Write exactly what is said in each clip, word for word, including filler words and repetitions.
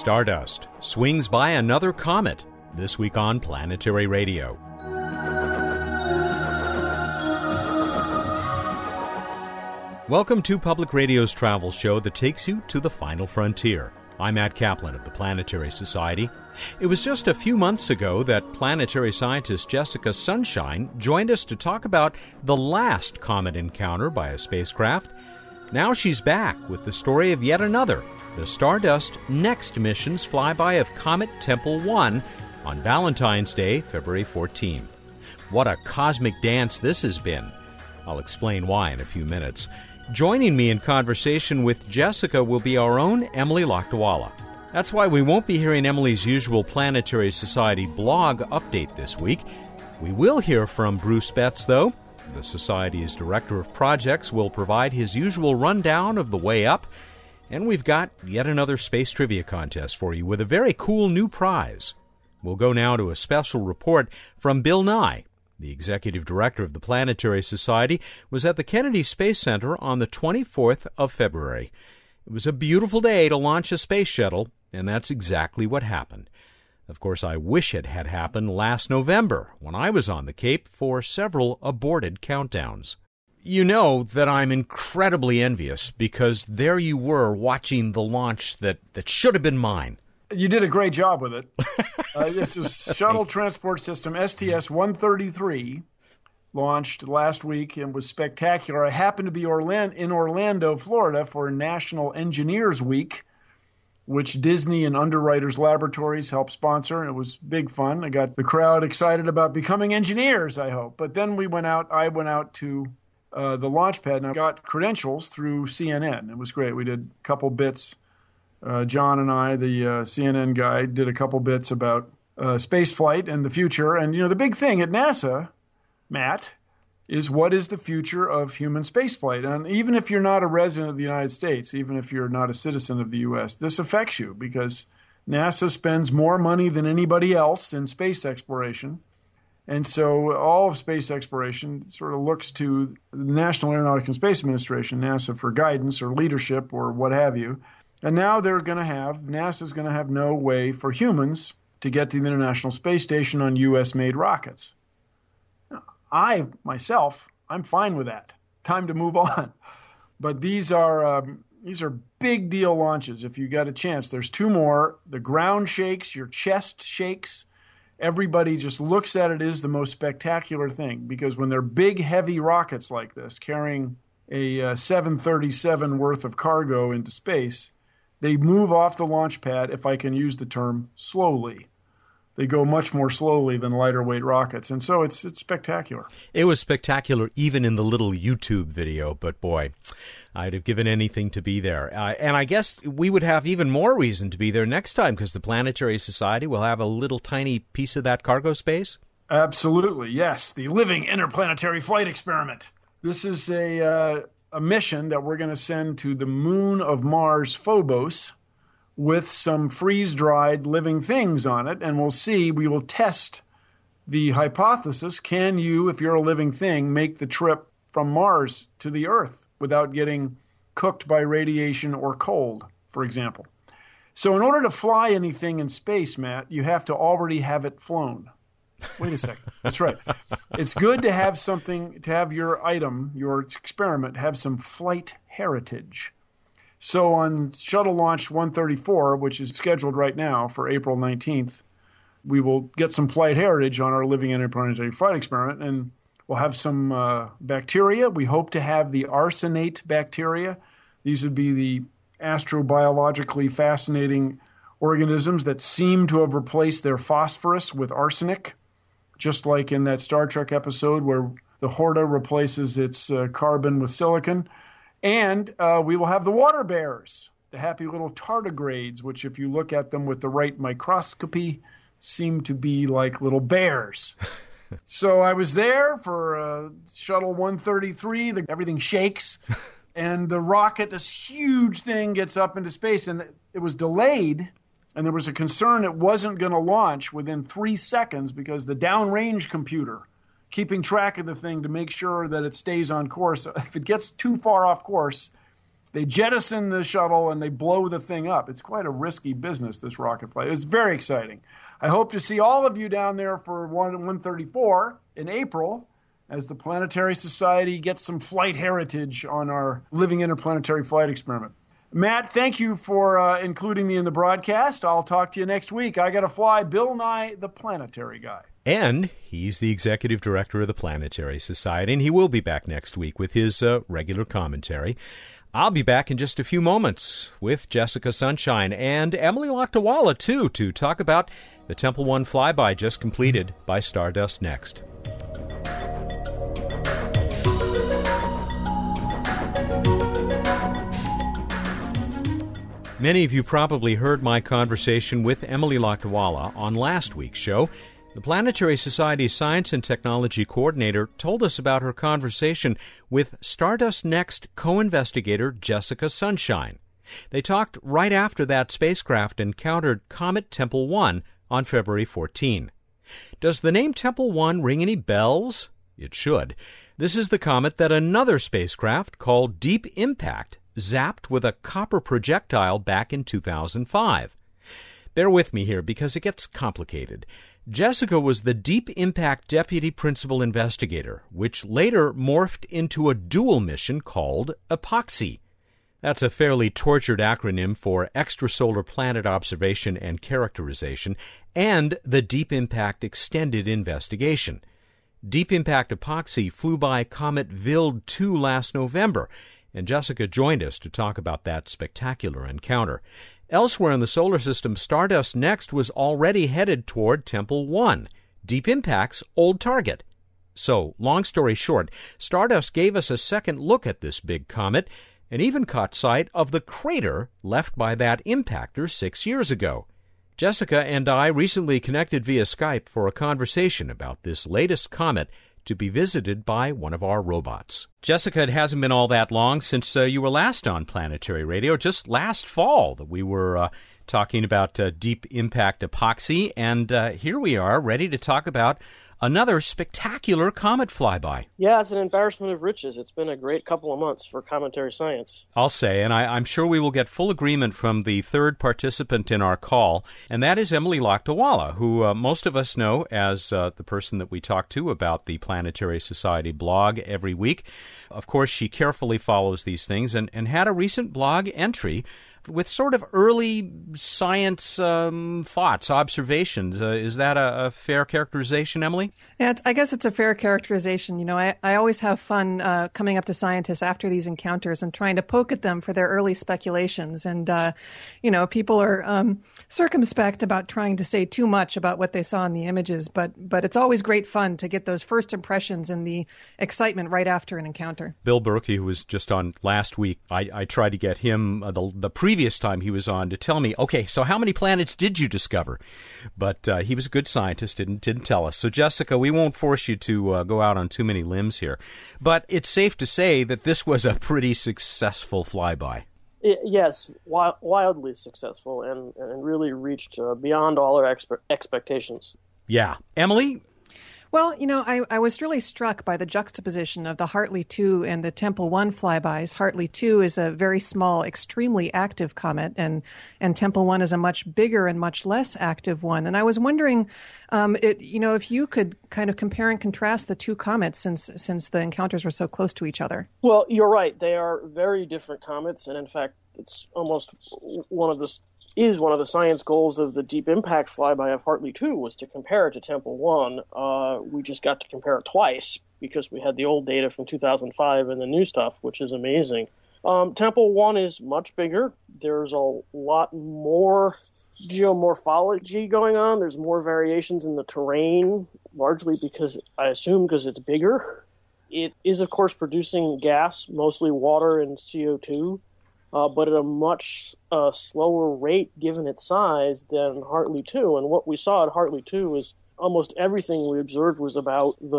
Stardust swings by another comet, this week on Planetary Radio. Welcome to Public Radio's travel show that takes you to the final frontier. I'm Matt Kaplan of the Planetary Society. It was just a few months ago that planetary scientist Jessica Sunshine joined us to talk about the last comet encounter by a spacecraft. Now she's back with the story of yet another, the Stardust Next mission's flyby of Comet Tempel one on Valentine's Day, February fourteenth. What a cosmic dance this has been. I'll explain why in a few minutes. Joining me in conversation with Jessica will be our own Emily Lakdawalla. That's why we won't be hearing Emily's usual Planetary Society blog update this week. We will hear from Bruce Betts, though. The Society's Director of Projects will provide his usual rundown of the way up. And we've got yet another space trivia contest for you with a very cool new prize. We'll go now to a special report from Bill Nye. The executive director of the Planetary Society was at the Kennedy Space Center on the twenty-fourth of February. It was a beautiful day to launch a space shuttle, and that's exactly what happened. Of course, I wish it had happened last November when I was on the Cape for several aborted countdowns. You know that I'm incredibly envious because there you were watching the launch that, that should have been mine. You did a great job with it. Uh, this is Shuttle Transport System S T S one thirty-three, launched last week and was spectacular. I happened to be Orlando, in Orlando, Florida, for National Engineers Week, which Disney and Underwriters Laboratories helped sponsor. And it was big fun. I got the crowd excited about becoming engineers, I hope. But then we went out. I went out to uh, the launch pad and I got credentials through C N N. It was great. We did a couple bits. Uh, John and I, the uh, C N N guy, did a couple bits about uh, space flight and the future. And, you know, the big thing at NASA, Matt, is what is the future of human space flight? And even if you're not a resident of the United States, even if you're not a citizen of the U S, this affects you because NASA spends more money than anybody else in space exploration. And so all of space exploration sort of looks to the National Aeronautics and Space Administration, NASA, for guidance or leadership or what have you. And now they're going to have, NASA's going to have no way for humans to get to the International Space Station on U S-made rockets. I, myself, I'm fine with that. Time to move on. But these are um, these are big deal launches if you got a chance. There's two more. The ground shakes, your chest shakes. Everybody just looks at it as the most spectacular thing because when they're big, heavy rockets like this carrying a uh, seven thirty-seven worth of cargo into space, they move off the launch pad, if I can use the term, slowly. They go much more slowly than lighter weight rockets. And so it's it's spectacular. It was spectacular even in the little YouTube video, but boy, I'd have given anything to be there. Uh, and I guess we would have even more reason to be there next time because the Planetary Society will have a little tiny piece of that cargo space. Absolutely, yes. The Living Interplanetary Flight Experiment. This is a... Uh, a mission that we're going to send to the moon of Mars, Phobos, with some freeze-dried living things on it, and we'll see, we will test the hypothesis, can you, if you're a living thing, make the trip from Mars to the Earth without getting cooked by radiation or cold, for example. So in order to fly anything in space, Matt, you have to already have it flown. Wait a second. That's right. It's good to have something, to have your item, your experiment, have some flight heritage. So on Shuttle Launch one thirty-four, which is scheduled right now for April nineteenth, we will get some flight heritage on our Living Interplanetary Flight Experiment, and we'll have some uh, bacteria. We hope to have the arsenate bacteria. These would be the astrobiologically fascinating organisms that seem to have replaced their phosphorus with arsenic. Just like in that Star Trek episode where the Horta replaces its uh, carbon with silicon. And uh, we will have the water bears, the happy little tardigrades, which if you look at them with the right microscopy, seem to be like little bears. So I was there for uh, Shuttle one thirty-three. The, everything shakes. And the rocket, this huge thing, gets up into space. And it was delayed. And there was a concern it wasn't going to launch within three seconds because the downrange computer, keeping track of the thing to make sure that it stays on course, if it gets too far off course, They jettison the shuttle and they blow the thing up. It's quite a risky business, this rocket flight. It's very exciting. I hope to see all of you down there for one thirty-four in April as the Planetary Society gets some flight heritage on our Living Interplanetary Flight Experiment. Matt, thank you for uh, including me in the broadcast. I'll talk to you next week. I got to fly. Bill Nye, the planetary guy. And he's the executive director of the Planetary Society, and he will be back next week with his uh, regular commentary. I'll be back in just a few moments with Jessica Sunshine and Emily Lakdawalla, too, to talk about the Temple one flyby just completed by Stardust Next. Many of you probably heard my conversation with Emily Lakdawalla on last week's show. The Planetary Society Science and Technology Coordinator told us about her conversation with Stardust Next co-investigator Jessica Sunshine. They talked right after that spacecraft encountered Comet Temple one on February fourteenth. Does the name Temple one ring any bells? It should. This is the comet that another spacecraft called Deep Impact zapped with a copper projectile back in two thousand five. Bear with me here because it gets complicated. Jessica was the Deep Impact Deputy Principal Investigator, which later morphed into a dual mission called EPOXI. That's a fairly tortured acronym for Extrasolar Planet Observation and Characterization, and the Deep Impact Extended Investigation. Deep Impact EPOXI flew by Comet Wild two last November, and Jessica joined us to talk about that spectacular encounter. Elsewhere in the solar system, Stardust Next was already headed toward Temple one, Deep Impact's old target. So, long story short, Stardust gave us a second look at this big comet and even caught sight of the crater left by that impactor six years ago. Jessica and I recently connected via Skype for a conversation about this latest comet to be visited by one of our robots. Jessica, it hasn't been all that long since uh, you were last on Planetary Radio, just last fall that we were uh, talking about uh, Deep Impact EPOXI, and uh, here we are ready to talk about another spectacular comet flyby. Yeah, it's an embarrassment of riches. It's been a great couple of months for Cometary Science, I'll say, and I, I'm sure we will get full agreement from the third participant in our call, and that is Emily Lakdawalla, who uh, most of us know as uh, the person that we talk to about the Planetary Society blog every week. Of course, she carefully follows these things and, and had a recent blog entry with sort of early science um, thoughts, observations. Uh, is that a, a fair characterization, Emily? Yeah, it's, I guess it's a fair characterization. You know, I, I always have fun uh, coming up to scientists after these encounters and trying to poke at them for their early speculations. And, uh, you know, people are um, circumspect about trying to say too much about what they saw in the images. But, but it's always great fun to get those first impressions and the excitement right after an encounter. Bill Berkey, who was just on last week, I, I tried to get him uh, the, the pre previous time he was on to tell me, okay, so how many planets did you discover? But uh, he was a good scientist, didn't, didn't tell us. So, Jessica, we won't force you to uh, go out on too many limbs here. But it's safe to say that this was a pretty successful flyby. It, yes, wi- wildly successful and, and really reached uh, beyond all our expe- expectations. Yeah. Emily? Well, you know, I, I was really struck by the juxtaposition of the Hartley two and the Temple one flybys. Hartley two is a very small, extremely active comet, and, and Temple one is a much bigger and much less active one. And I was wondering, um, it, you know, if you could kind of compare and contrast the two comets since since the encounters were so close to each other. Well, you're right. They are very different comets, and in fact, it's almost one of the is one of the science goals of the Deep Impact flyby of Hartley two was to compare it to Temple one. Uh, we just got to compare it twice because we had the old data from two thousand five and the new stuff, which is amazing. Um, Temple one is much bigger. There's a lot more geomorphology going on. There's more variations in the terrain, largely because, I assume, because it's bigger. It is, of course, producing gas, mostly water and C O two. Uh, but at a much uh, slower rate, given its size, than Hartley two. And what we saw at Hartley two is almost everything we observed was about the,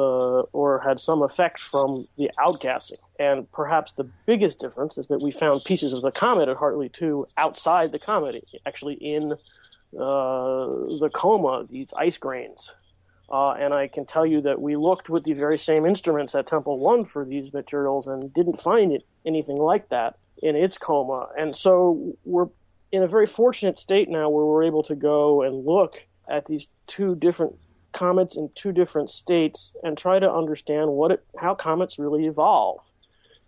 or had some effect from the outgassing. And perhaps the biggest difference is that we found pieces of the comet at Hartley two outside the comet, actually in uh, the coma, these ice grains. Uh, and I can tell you that we looked with the very same instruments at Temple one for these materials and didn't find it anything like that. in its coma. And so we're in a very fortunate state now where we're able to go and look at these two different comets in two different states and try to understand what it, how comets really evolve.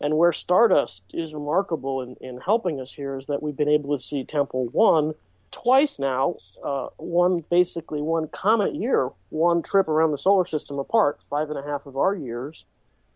And where Stardust is remarkable in, in helping us here is that we've been able to see Temple one twice now, uh, one basically one comet year, one trip around the solar system apart, five and a half of our years.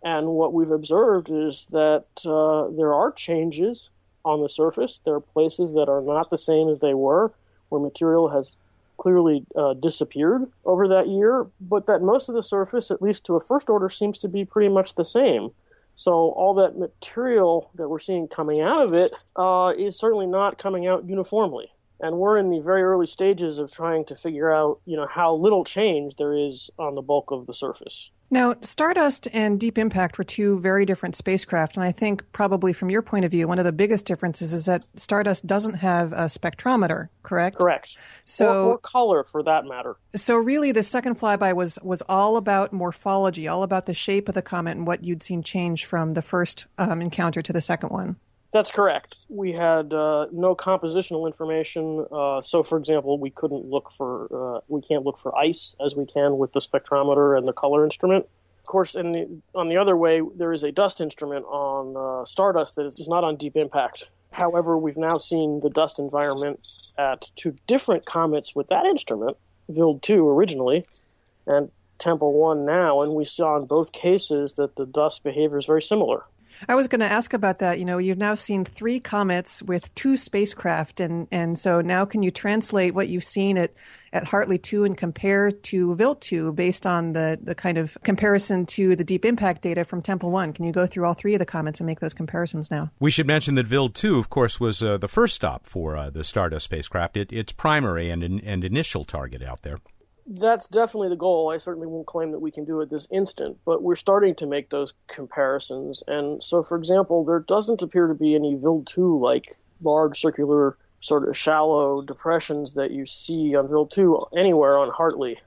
And what we've observed is that uh, there are changes on the surface. There are places that are not the same as they were, where material has clearly uh, disappeared over that year, but that most of the surface, at least to a first order, seems to be pretty much the same. So all that material that we're seeing coming out of it uh, is certainly not coming out uniformly. And we're in the very early stages of trying to figure out, you know, how little change there is on the bulk of the surface. Now, Stardust and Deep Impact were two very different spacecraft, and I think probably from your point of view, one of the biggest differences is that Stardust doesn't have a spectrometer, correct? Correct. So, or, or color, for that matter. So really, the second flyby was was all about morphology, all about the shape of the comet and what you'd seen change from the first um, encounter to the second one. That's correct. We had uh, no compositional information. Uh, so, for example, we couldn't look for uh, we can't look for ice as we can with the spectrometer and the color instrument. Of course, in the, on the other way, there is a dust instrument on uh, Stardust that is not on Deep Impact. However, we've now seen the dust environment at two different comets with that instrument, Wild two originally, and Temple one now, and we saw in both cases that the dust behavior is very similar. I was going to ask about that. You know, you've now seen three comets with two spacecraft. And, and so now can you translate what you've seen at, at Hartley two and compare to Wild two based on the, the kind of comparison to the Deep Impact data from Temple one? Can you go through all three of the comets and make those comparisons now? We should mention that Wild two, of course, was uh, the first stop for uh, the Stardust spacecraft, it, its primary and, and initial target out there. That's definitely the goal. I certainly won't claim that we can do it this instant, but we're starting to make those comparisons. And so, for example, there doesn't appear to be any Wild two-like large circular sort of shallow depressions that you see on Wild two anywhere on Hartley.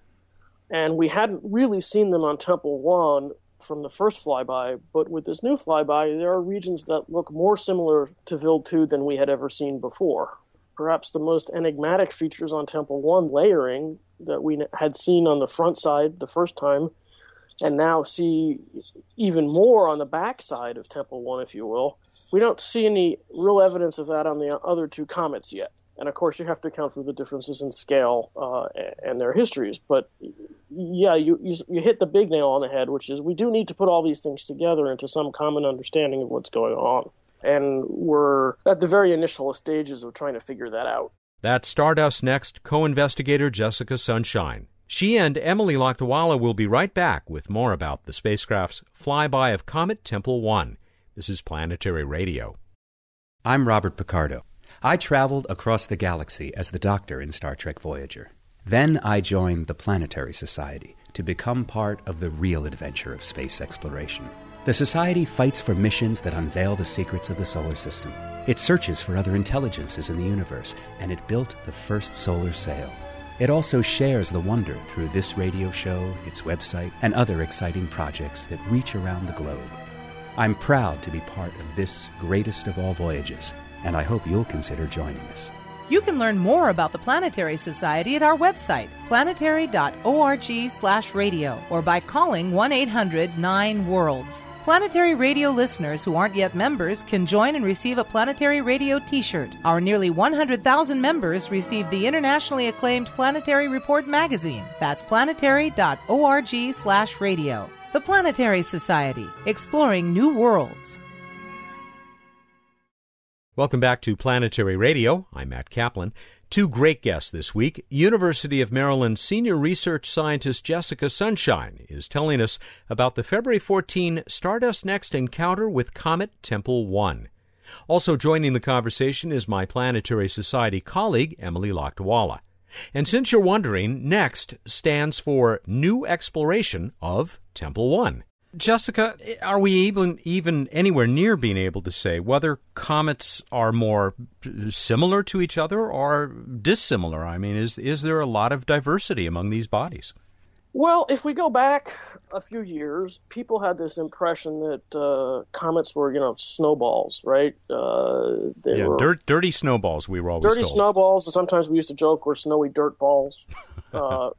And we hadn't really seen them on Temple one from the first flyby, but with this new flyby, there are regions that look more similar to Wild two than we had ever seen before. Perhaps the most enigmatic features on Temple one layering that we had seen on the front side the first time and now see even more on the back side of Temple one, if you will. We don't see any real evidence of that on the other two comets yet. And, of course, you have to account for the differences in scale uh, and their histories. But, yeah, you, you you hit the big nail on the head, which is we do need to put all these things together into some common understanding of what's going on. And we're at the very initial stages of trying to figure that out. That's Stardust Next co-investigator Jessica Sunshine. She and Emily Lakdawalla will be right back with more about the spacecraft's flyby of Comet Temple one. This is Planetary Radio. I'm Robert Picardo. I traveled across the galaxy as the Doctor in Star Trek Voyager. Then I joined the Planetary Society to become part of the real adventure of space exploration. The Society fights for missions that unveil the secrets of the solar system. It searches for other intelligences in the universe, and it built the first solar sail. It also shares the wonder through this radio show, its website, and other exciting projects that reach around the globe. I'm proud to be part of this greatest of all voyages, and I hope you'll consider joining us. You can learn more about the Planetary Society at our website, planetary dot org slash radio, or by calling one eight hundred nine worlds. Planetary Radio listeners who aren't yet members can join and receive a Planetary Radio t-shirt. Our nearly one hundred thousand members receive the internationally acclaimed Planetary Report magazine. That's planetary dot org slash radio. The Planetary Society, exploring new worlds. Welcome back to Planetary Radio. I'm Matt Kaplan. Two great guests this week. University of Maryland senior research scientist Jessica Sunshine is telling us about the February fourteenth Stardust Next encounter with Comet Temple one. Also joining the conversation is my Planetary Society colleague, Emily Lakdawalla. And since you're wondering, NEXT stands for New Exploration of Temple one. Jessica, are we even, even anywhere near being able to say whether comets are more similar to each other or dissimilar? I mean, is is there a lot of diversity among these bodies? Well, if we go back a few years, people had this impression that uh, comets were, you know, snowballs, right? Uh, they yeah, were dirt, dirty snowballs, we were always dirty told. Dirty snowballs, and sometimes we used to joke were snowy dirt balls, uh,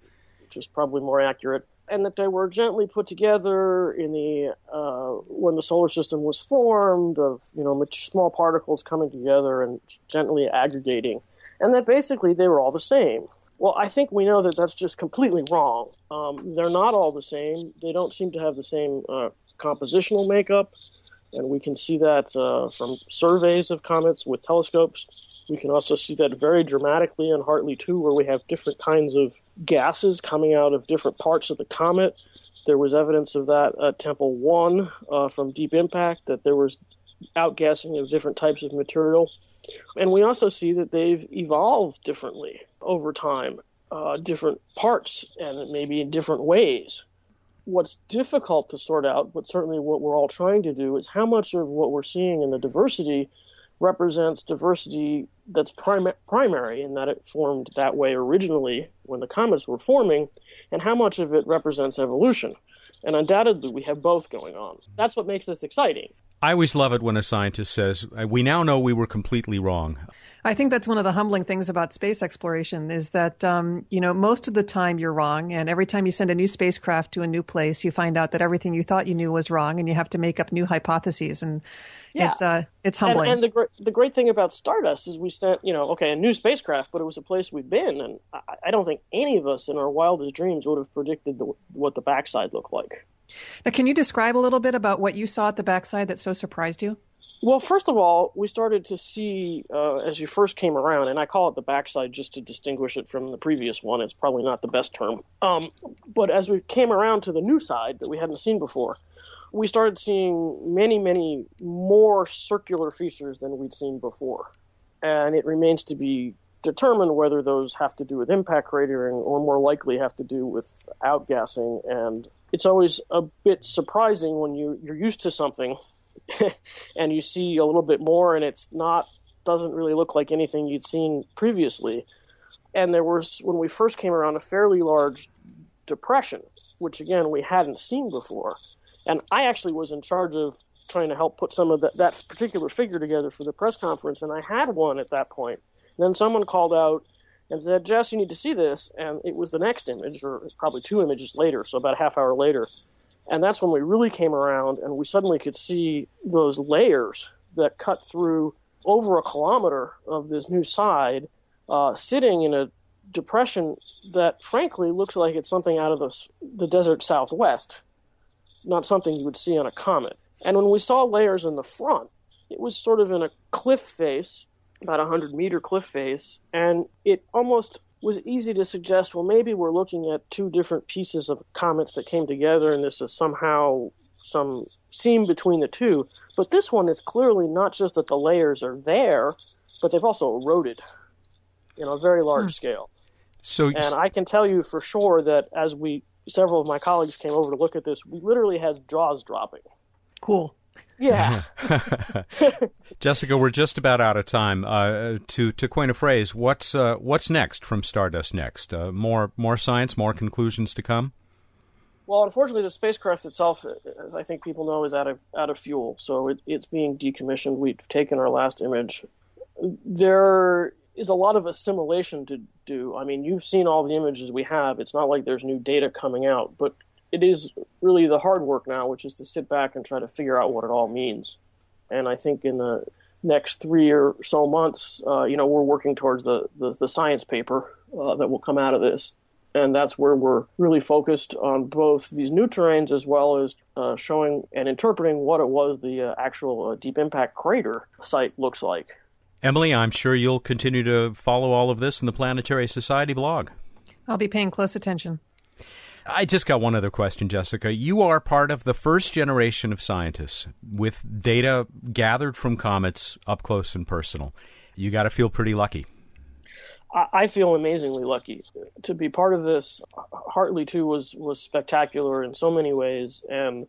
which is probably more accurate, and that they were gently put together in the uh, when the solar system was formed of, you know, small particles coming together and gently aggregating, and that basically they were all the same. Well, I think we know that that's just completely wrong. Um, they're not all the same. They don't seem to have the same uh, compositional makeup, and we can see that uh, from surveys of comets with telescopes. We can also see that very dramatically in Hartley two, where we have different kinds of gases coming out of different parts of the comet. There was evidence of that at Tempel one uh, from Deep Impact, that there was outgassing of different types of material. And we also see that they've evolved differently over time, uh, different parts, and maybe in different ways. What's difficult to sort out, but certainly what we're all trying to do, is how much of what we're seeing in the diversity represents diversity that's prim- primary in that it formed that way originally when the comets were forming, and how much of it represents evolution. And undoubtedly, we have both going on. That's what makes this exciting. I always love it when a scientist says, we now know we were completely wrong. I think that's one of the humbling things about space exploration is that, um, you know, most of the time you're wrong. And every time you send a new spacecraft to a new place, you find out that everything you thought you knew was wrong, and you have to make up new hypotheses. And yeah. it's uh, it's humbling. And, and the, gr- the great thing about Stardust is we sent, you know, okay, a new spacecraft, but it was a place we'd been. And I, I don't think any of us in our wildest dreams would have predicted the, what the backside looked like. Now, can you describe a little bit about what you saw at the backside that so surprised you? Well, first of all, we started to see, uh, as you first came around, and I call it the backside just to distinguish it from the previous one. It's probably not the best term. Um, but as we came around to the new side that we hadn't seen before, we started seeing many, many more circular features than we'd seen before. And it remains to be determine whether those have to do with impact cratering or more likely have to do with outgassing. And it's always a bit surprising when you, you're used to something and you see a little bit more and it's not doesn't really look like anything you'd seen previously. And there was, when we first came around, a fairly large depression, which again we hadn't seen before. And I actually was in charge of trying to help put some of the, that particular figure together for the press conference, and I had one at that point. Then someone called out and said, Jess, you need to see this. And it was the next image, or probably two images later, so about a half hour later. And that's when we really came around and we suddenly could see those layers that cut through over a kilometer of this new side, uh, sitting in a depression that frankly looks like it's something out of the, the desert southwest, not something you would see on a comet. And when we saw layers in the front, it was sort of in a cliff face, about a one hundred meter cliff face, and it almost was easy to suggest, well, maybe we're looking at two different pieces of comets that came together, and this is somehow some seam between the two. But this one is clearly not just that the layers are there, but they've also eroded in a very large hmm. scale. So, and I can tell you for sure that as we, several of my colleagues came over to look at this, we literally had jaws dropping. Cool. Yeah. Jessica, we're just about out of time. Uh, to to coin a phrase, what's uh, what's next from Stardust Next? Uh, more more science, more conclusions to come? Well, unfortunately, the spacecraft itself, as I think people know, is out of out of fuel, so it, it's being decommissioned. We've taken our last image. There is a lot of assimilation to do. I mean, you've seen all the images we have. It's not like there's new data coming out, but it is really the hard work now, which is to sit back and try to figure out what it all means. And I think in the next three or so months, uh, you know, we're working towards the, the, the science paper uh, that will come out of this. And that's where we're really focused on both these new terrains as well as uh, showing and interpreting what it was the uh, actual uh, Deep Impact crater site looks like. Emily, I'm sure you'll continue to follow all of this in the Planetary Society blog. I'll be paying close attention. I just got one other question, Jessica. You are part of the first generation of scientists with data gathered from comets up close and personal. You got to feel pretty lucky. I feel amazingly lucky to be part of this. Hartley two was, was spectacular in so many ways. And,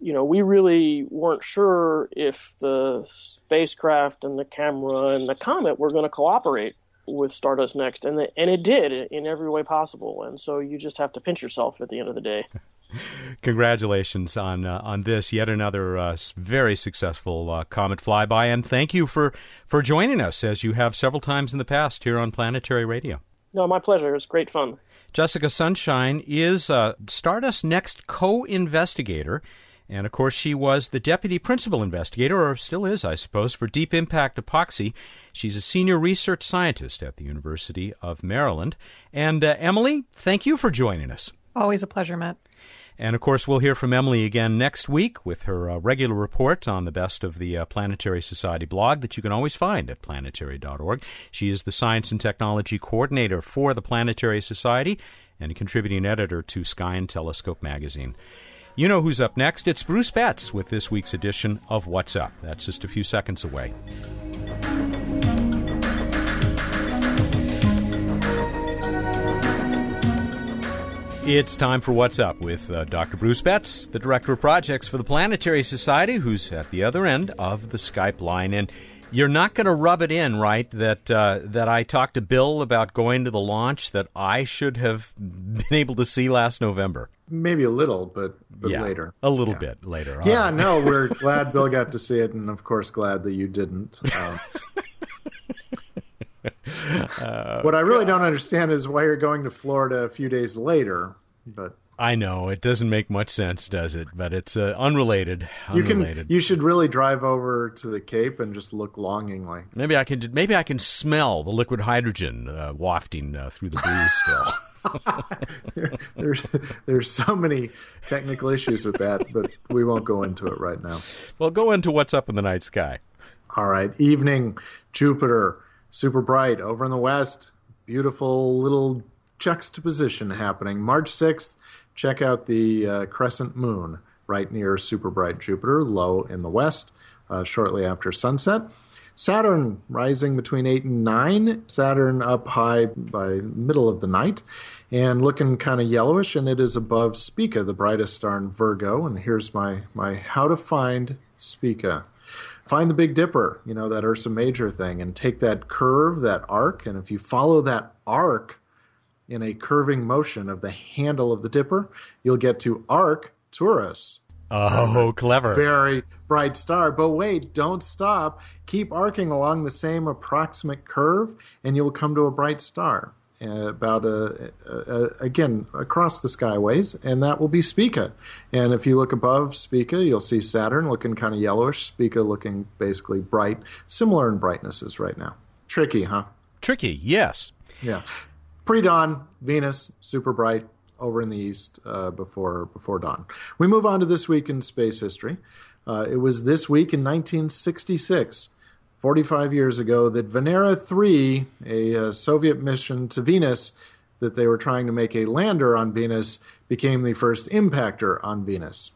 you know, we really weren't sure if the spacecraft and the camera and the comet were going to cooperate. with Stardust Next, and the, and it did in every way possible. And so you just have to pinch yourself at the end of the day. Congratulations on uh, on this yet another uh, very successful uh, comet flyby, and thank you for for joining us as you have several times in the past here on Planetary Radio. No, my pleasure. It's great fun. Jessica Sunshine is uh, Stardust Next co-investigator, and of course she was the deputy principal investigator, or still is, I suppose, for Deep Impact EPOXI. She's a senior research scientist at the University of Maryland. And uh, Emily, thank you for joining us. Always a pleasure, Matt. And, of course, we'll hear from Emily again next week with her uh, regular report on the best of the uh, Planetary Society blog that you can always find at planetary dot org. She is the Science and Technology Coordinator for the Planetary Society and a contributing editor to Sky and Telescope magazine. You know who's up next. It's Bruce Betts with this week's edition of What's Up. That's just a few seconds away. It's time for What's Up with uh, Doctor Bruce Betts, the Director of Projects for the Planetary Society, who's at the other end of the Skype line. And you're not going to rub it in, right, that uh, that I talked to Bill about going to the launch that I should have been able to see last November? Maybe a little, but, but yeah, later. A little yeah. bit later. Huh? Yeah, no, we're glad Bill got to see it, and, of course, glad that you didn't. Uh, Uh, what I really God. don't understand is why you're going to Florida a few days later. But I know it doesn't make much sense, does it? But it's uh, unrelated. Unrelated. You can. You should really drive over to the Cape and just look longingly. Maybe I can. Maybe I can smell the liquid hydrogen uh, wafting uh, through the breeze still. there, there's, there's so many technical issues with that, but we won't go into it right now. Well, go into what's up in the night sky. All right, evening, Jupiter. Super bright over in the west. Beautiful little juxtaposition happening. March sixth, check out the uh, crescent moon right near super bright Jupiter, low in the west, uh, shortly after sunset. Saturn rising between eight and nine. Saturn up high by middle of the night and looking kind of yellowish, and it is above Spica, the brightest star in Virgo. And here's my, my how to find Spica. Find the Big Dipper, you know, that Ursa Major thing, and take that curve, that arc, and if you follow that arc in a curving motion of the handle of the Dipper, you'll get to Arcturus. Oh, clever. Very bright star. But wait, don't stop. Keep arcing along the same approximate curve, and you'll come to a bright star. Uh, about, a, a, a, again, across the skyways, and that will be Spica. And if you look above Spica, you'll see Saturn looking kind of yellowish, Spica looking basically bright, similar in brightnesses right now. Tricky, huh? Tricky, yes. Yeah. Pre-dawn, Venus, super bright, over in the east uh, before before dawn. We move on to this week in space history. Uh, it was this week in nineteen sixty-six. forty-five years ago, that Venera three, a uh, Soviet mission to Venus, that they were trying to make a lander on Venus, became the first impactor on Venus.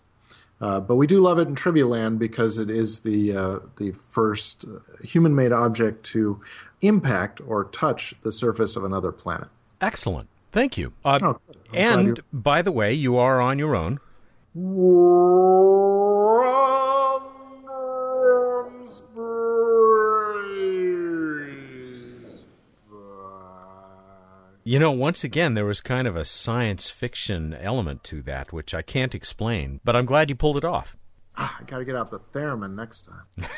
Uh, but we do love it in Trivia Land because it is the uh, the first human-made object to impact or touch the surface of another planet. Excellent. Thank you. Uh, oh, and, by the way, you are on your own. You know, once again, there was kind of a science fiction element to that, which I can't explain, but I'm glad you pulled it off. Ah, I got to get out the theremin next time.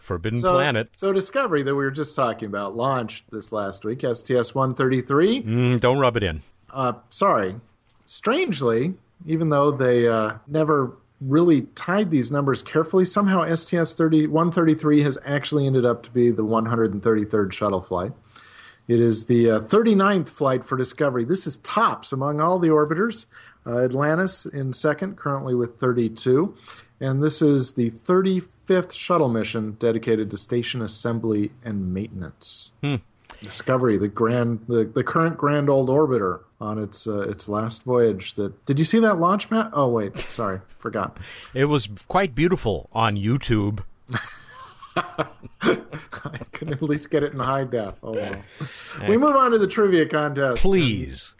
Forbidden so, Planet. So Discovery, that we were just talking about, launched this last week, S T S one thirty-three. Mm, don't rub it in. Uh, sorry. Strangely, even though they uh, never really tied these numbers carefully, somehow S T S one thirty-three has actually ended up to be the one hundred thirty-third shuttle flight. It is the uh, thirty-ninth flight for Discovery. This is tops among all the orbiters. Uh, Atlantis in second, currently with thirty-two. And this is the thirty-fifth shuttle mission dedicated to station assembly and maintenance. Hmm. Discovery, the grand, the, the current grand old orbiter on its uh, its last voyage. That did you see that launch, Matt? Oh, wait, sorry, forgot. It was quite beautiful on YouTube. I could at least get it in high def. Oh, well. We move on to the trivia contest. Please.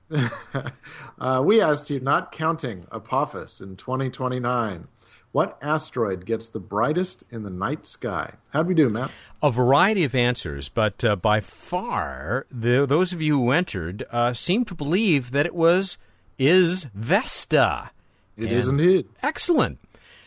uh, we asked you, not counting Apophis in twenty twenty-nine, What asteroid gets the brightest in the night sky? How'd we do, Matt? A variety of answers, but uh, by far, the, those of you who entered uh, seem to believe that it was, is Vesta. It and is indeed. Excellent.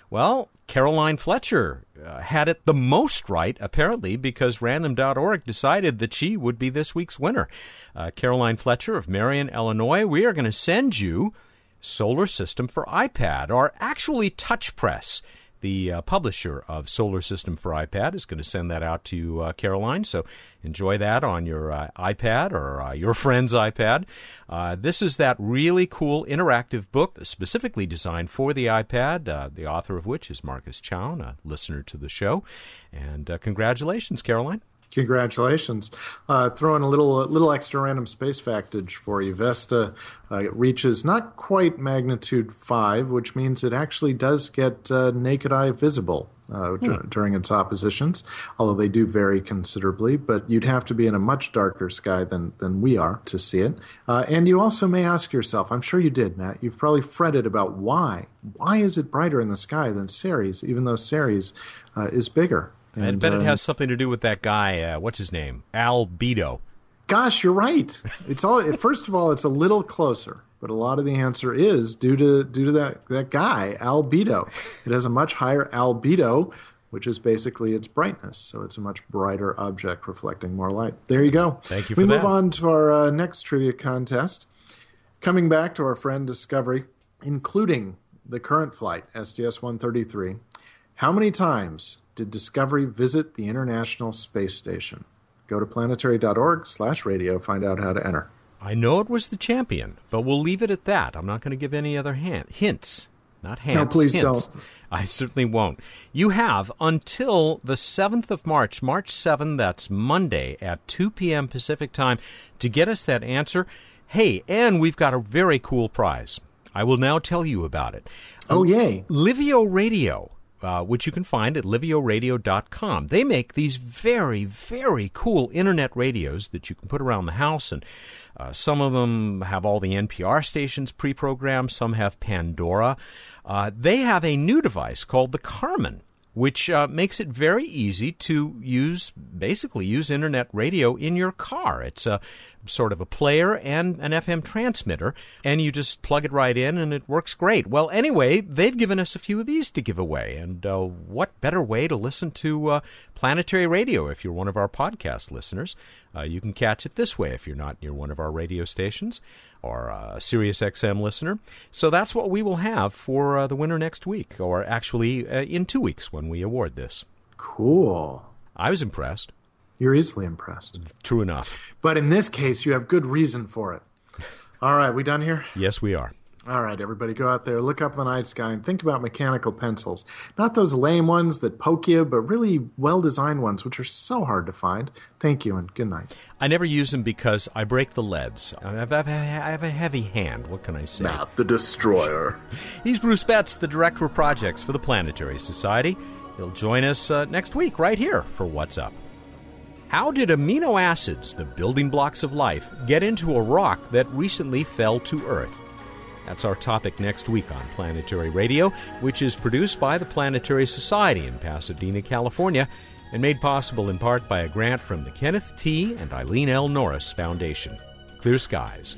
Well, Caroline Fletcher uh, had it the most right, apparently, because Random dot org decided that she would be this week's winner. Uh, Caroline Fletcher of Marion, Illinois, we are going to send you Solar System for iPad, or actually Touch Press, the uh, publisher of Solar System for iPad, is going to send that out to uh, Caroline. So enjoy that on your uh, iPad or uh, your friend's iPad. Uh, this is that really cool interactive book specifically designed for the iPad, uh, the author of which is Marcus Chown, a listener to the show. And uh, congratulations, Caroline. Congratulations. Uh, throw in a little, a little extra random space factage for you. Vesta uh, reaches not quite magnitude five, which means it actually does get uh, naked eye visible uh, hmm. d- during its oppositions, although they do vary considerably. But you'd have to be in a much darker sky than, than we are to see it. Uh, and you also may ask yourself, I'm sure you did, Matt, you've probably fretted about why. Why is it brighter in the sky than Ceres, even though Ceres uh, is bigger? And, I bet um, it has something to do with that guy, uh, what's his name, Albedo. Gosh, you're right. It's all. First of all, it's a little closer, but a lot of the answer is due to due to that, that guy, Albedo. It has a much higher albedo, which is basically its brightness, so it's a much brighter object reflecting more light. There you go. Thank you for we that. We move on to our uh, next trivia contest. Coming back to our friend Discovery, including the current flight, S T S one thirty-three, how many times did Discovery visit the International Space Station? Go to planetary dot org slash radio, find out how to enter. I know it was the Champion, but we'll leave it at that. I'm not going to give any other hand- hints. Not hands. No, please hints. Don't. I certainly won't. You have until the seventh of March, March seventh, that's Monday, at two p.m. Pacific time, to get us that answer. Hey, and we've got a very cool prize. I will now tell you about it. Oh, yay. Livio Radio. Uh, which you can find at livio radio dot com. They make these very, very cool internet radios that you can put around the house, and uh, some of them have all the N P R stations pre-programmed, some have Pandora. Uh, they have a new device called the Karman, which uh, makes it very easy to use, basically use internet radio in your car. It's a sort of a player and an F M transmitter, and you just plug it right in, and it works great. Well, anyway, they've given us a few of these to give away, and uh, what better way to listen to uh, Planetary Radio if you're one of our podcast listeners? Uh, you can catch it this way if you're not near one of our radio stations or a Sirius X M listener. So that's what we will have for uh, the winner next week, or actually uh, in two weeks when we award this. Cool. I was impressed. You're easily impressed. True enough. But in this case, you have good reason for it. All right, we done here? Yes, we are. All right, everybody, go out there, look up the night sky, and think about mechanical pencils. Not those lame ones that poke you, but really well-designed ones, which are so hard to find. Thank you, and good night. I never use them because I break the leads. I have, I have a heavy hand. What can I say? Matt the Destroyer. He's Bruce Betts, the Director of Projects for the Planetary Society. He'll join us uh, next week right here for What's Up. How did amino acids, the building blocks of life, get into a rock that recently fell to Earth? That's our topic next week on Planetary Radio, which is produced by the Planetary Society in Pasadena, California, and made possible in part by a grant from the Kenneth T. and Eileen L. Norris Foundation. Clear skies.